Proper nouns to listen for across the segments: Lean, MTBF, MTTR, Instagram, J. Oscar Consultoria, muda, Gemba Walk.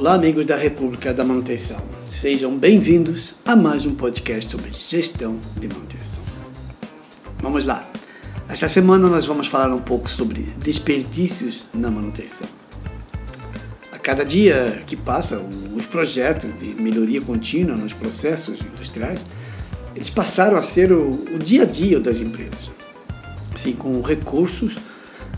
Olá, amigos da República da Manutenção. Sejam bem-vindos a mais um podcast sobre gestão de manutenção. Vamos lá. Esta semana nós vamos falar um pouco sobre desperdícios na manutenção. A cada dia que passa, os projetos de melhoria contínua nos processos industriais, eles passaram a ser o dia a dia das empresas, assim, com recursos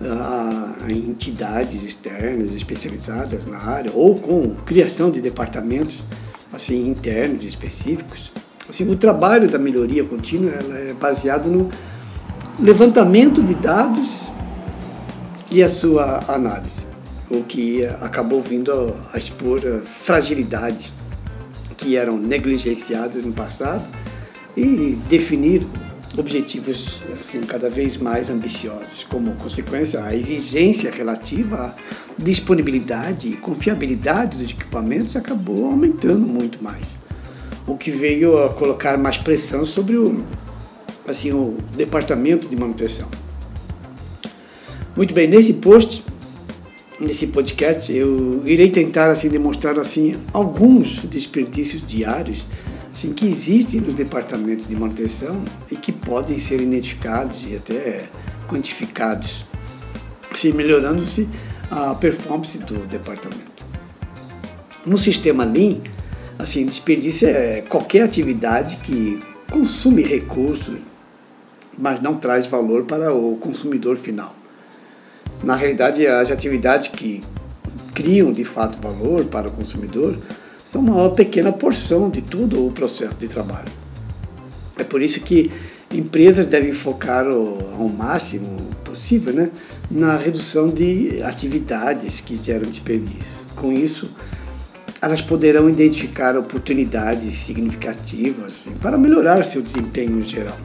a entidades externas especializadas na área ou com criação de departamentos assim, internos específicos. Assim, o trabalho da melhoria contínua ela é baseado no levantamento de dados e a sua análise, o que acabou vindo a expor fragilidades que eram negligenciadas no passado e definir objetivos assim, cada vez mais ambiciosos, como consequência a exigência relativa à disponibilidade e confiabilidade dos equipamentos acabou aumentando muito mais, o que veio a colocar mais pressão sobre o departamento de manutenção. Muito bem, nesse podcast eu irei tentar demonstrar alguns desperdícios diários que existem nos departamentos de manutenção e que podem ser identificados e até quantificados, melhorando-se a performance do departamento. No sistema Lean, desperdício é qualquer atividade que consome recursos, mas não traz valor para o consumidor final. Na realidade, as atividades que criam de fato valor para o consumidor são uma pequena porção de todo o processo de trabalho. É por isso que empresas devem focar ao máximo possível, na redução de atividades que geram desperdício. Com isso, elas poderão identificar oportunidades significativas para melhorar seu desempenho geral.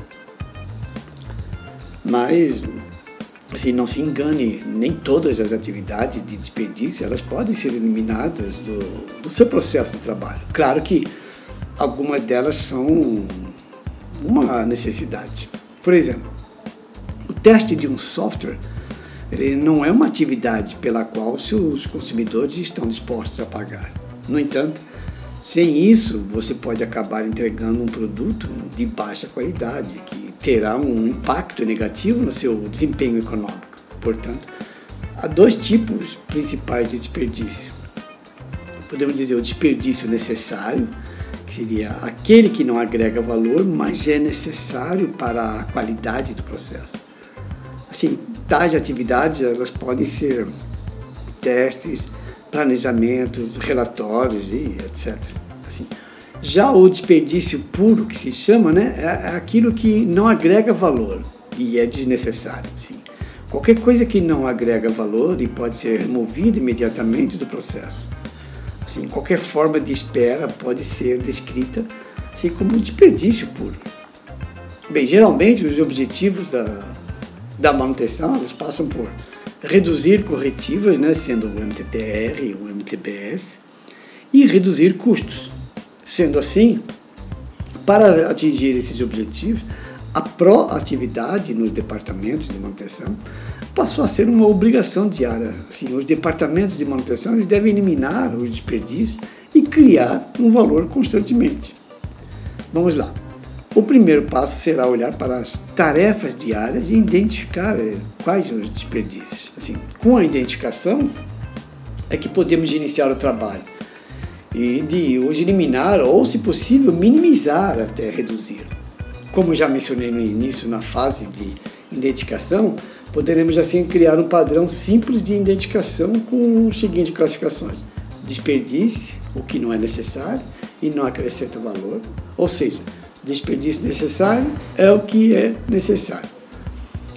Mas, não se engane, nem todas as atividades de desperdício elas podem ser eliminadas do seu processo de trabalho. Claro que algumas delas são uma necessidade. Por exemplo, o teste de um software ele não é uma atividade pela qual seus consumidores estão dispostos a pagar. No entanto, sem isso, você pode acabar entregando um produto de baixa qualidade, que terá um impacto negativo no seu desempenho econômico. Portanto, há dois tipos principais de desperdício. Podemos dizer o desperdício necessário, que seria aquele que não agrega valor, mas é necessário para a qualidade do processo. Tais atividades elas podem ser testes, planejamentos, relatórios e etc. Já o desperdício puro, que se chama, é aquilo que não agrega valor e é desnecessário. Qualquer coisa que não agrega valor e pode ser removida imediatamente do processo. Qualquer forma de espera pode ser descrita como desperdício puro. Bem, geralmente os objetivos da manutenção eles passam por reduzir corretivas, sendo o MTTR e o MTBF, e reduzir custos. Sendo assim, para atingir esses objetivos, a proatividade nos departamentos de manutenção passou a ser uma obrigação diária. Os departamentos de manutenção eles devem eliminar os desperdícios e criar um valor constantemente. Vamos lá. O primeiro passo será olhar para as tarefas diárias e identificar quais os desperdícios. Com a identificação é que podemos iniciar o trabalho e de hoje eliminar ou, se possível, minimizar até reduzir. Como já mencionei no início, na fase de identificação, poderemos criar um padrão simples de identificação com as seguintes classificações: desperdício, o que não é necessário e não acrescenta valor, ou seja, desperdício necessário é o que é necessário.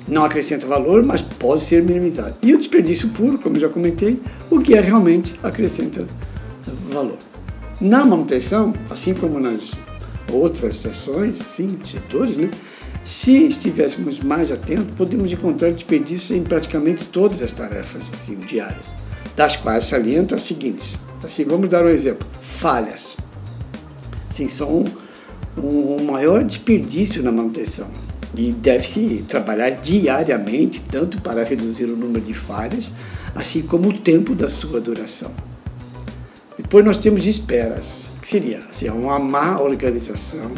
Não acrescenta valor, mas pode ser minimizado. E o desperdício puro, como já comentei, o que é realmente acrescenta valor. Na manutenção, assim como nas outras seções, setores, se estivéssemos mais atentos, podemos encontrar desperdícios em praticamente todas as tarefas diárias, das quais saliento as seguintes. Vamos dar um exemplo. Falhas. São o maior desperdício na manutenção e deve-se trabalhar diariamente tanto para reduzir o número de falhas, assim como o tempo da sua duração. Depois nós temos esperas, que seria assim, uma má organização,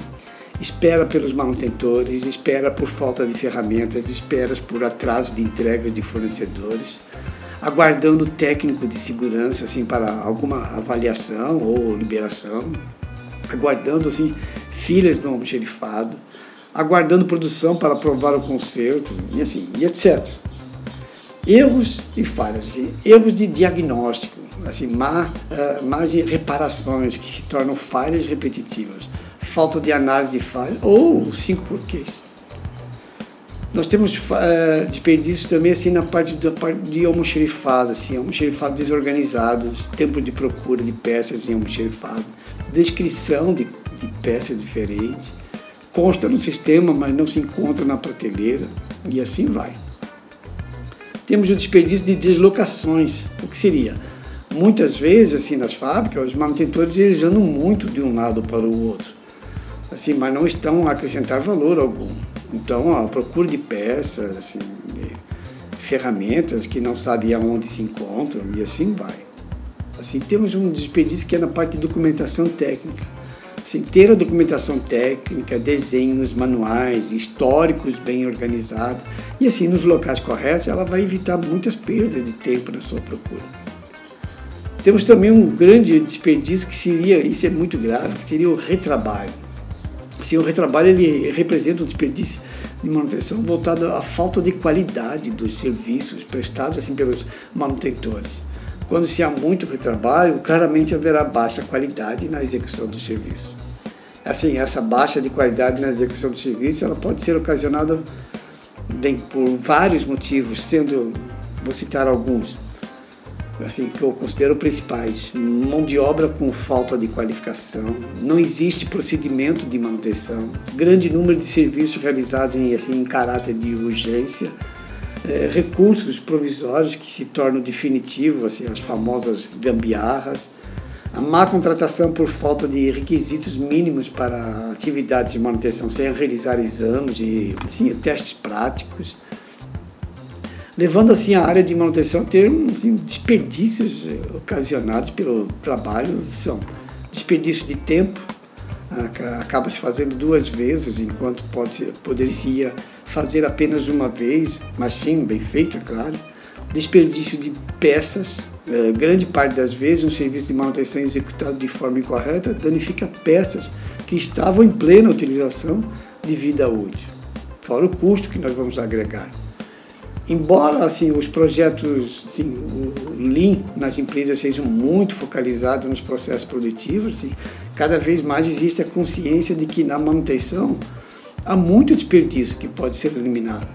espera pelos manutentores, espera por falta de ferramentas, espera por atraso de entrega de fornecedores, aguardando o técnico de segurança assim, para alguma avaliação ou liberação, aguardando assim, filas no almoxerifado, aguardando produção para aprovar o conserto e assim, e etc. Erros e falhas, assim, erros de diagnóstico, assim, más reparações que se tornam falhas repetitivas, falta de análise de falha ou 5 porquês. Nós temos desperdícios também assim, na parte de almoxerifado, assim, almoxerifado desorganizado, tempo de procura de peças em almoxerifado, descrição de peças diferentes, consta no sistema, mas não se encontra na prateleira, e assim vai. Temos o desperdício de deslocações, o que seria? Muitas vezes, assim, nas fábricas, os manutentores eles andam muito de um lado para o outro, assim, mas não estão a acrescentar valor algum. Então, a procura de peças, assim, de ferramentas que não sabe aonde se encontram, e assim vai. Assim, temos um desperdício que é na parte de documentação técnica. Assim, ter a documentação técnica, desenhos, manuais, históricos bem organizados, e assim, nos locais corretos, ela vai evitar muitas perdas de tempo na sua procura. Temos também um grande desperdício que seria, isso é muito grave, que seria o retrabalho. Assim, o retrabalho ele representa um desperdício de manutenção voltado à falta de qualidade dos serviços prestados assim, pelos manutentores. Quando se há muito retrabalho, claramente haverá baixa qualidade na execução do serviço. Assim, essa baixa de qualidade na execução do serviço ela pode ser ocasionada bem, por vários motivos, sendo, vou citar alguns, assim, que eu considero principais: mão de obra com falta de qualificação, não existe procedimento de manutenção, grande número de serviços realizados em caráter de urgência, recursos provisórios que se tornam definitivos, assim, as famosas gambiarras, a má contratação por falta de requisitos mínimos para atividades de manutenção, sem realizar exames e assim, testes práticos, levando assim a área de manutenção a ter assim, desperdícios ocasionados pelo trabalho, são desperdício de tempo, acaba se fazendo 2 vezes, enquanto poderia fazer apenas uma vez, mas sim, bem feito, é claro. Desperdício de peças, grande parte das vezes um serviço de manutenção executado de forma incorreta danifica peças que estavam em plena utilização de vida útil, fora o custo que nós vamos agregar. Embora assim, os projetos assim, o Lean nas empresas sejam muito focalizados nos processos produtivos, assim, cada vez mais existe a consciência de que na manutenção há muito desperdício que pode ser eliminado.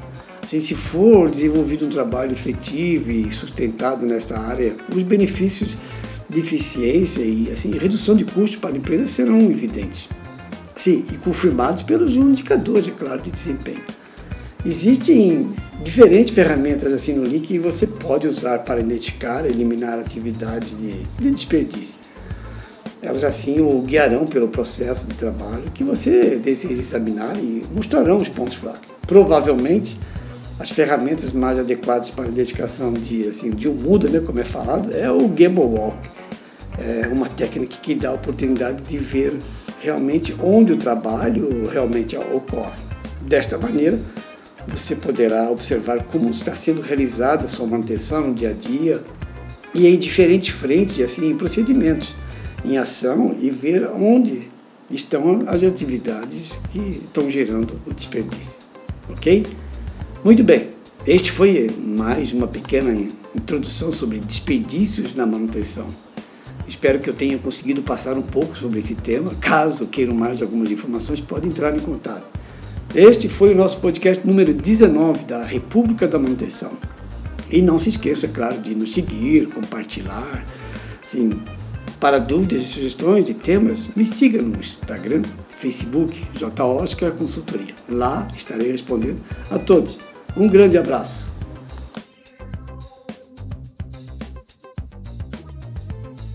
Assim, se for desenvolvido um trabalho efetivo e sustentado nessa área, os benefícios de eficiência e assim, redução de custos para a empresa serão evidentes. Assim, e confirmados pelos indicadores, é claro, de desempenho. Existem diferentes ferramentas assim, no Lean que você pode usar para identificar e eliminar atividades de desperdício. Elas assim o guiarão pelo processo de trabalho que você deseja examinar e mostrarão os pontos fracos. Provavelmente, as ferramentas mais adequadas para a identificação de muda, né, como é falado, é o Gemba Walk. É uma técnica que dá a oportunidade de ver realmente onde o trabalho realmente ocorre. Desta maneira, você poderá observar como está sendo realizada a sua manutenção no dia a dia e em diferentes frentes, assim, em procedimentos, em ação e ver onde estão as atividades que estão gerando o desperdício, ok? Muito bem, este foi mais uma pequena introdução sobre desperdícios na manutenção. Espero que eu tenha conseguido passar um pouco sobre esse tema. Caso queiram mais algumas informações, pode entrar em contato. Este foi o nosso podcast número 19 da República da Manutenção. E não se esqueça, é claro, de nos seguir, compartilhar. Assim, para dúvidas e sugestões de temas, me siga no Instagram, Facebook, J. Oscar Consultoria. Lá estarei respondendo a todos. Um grande abraço.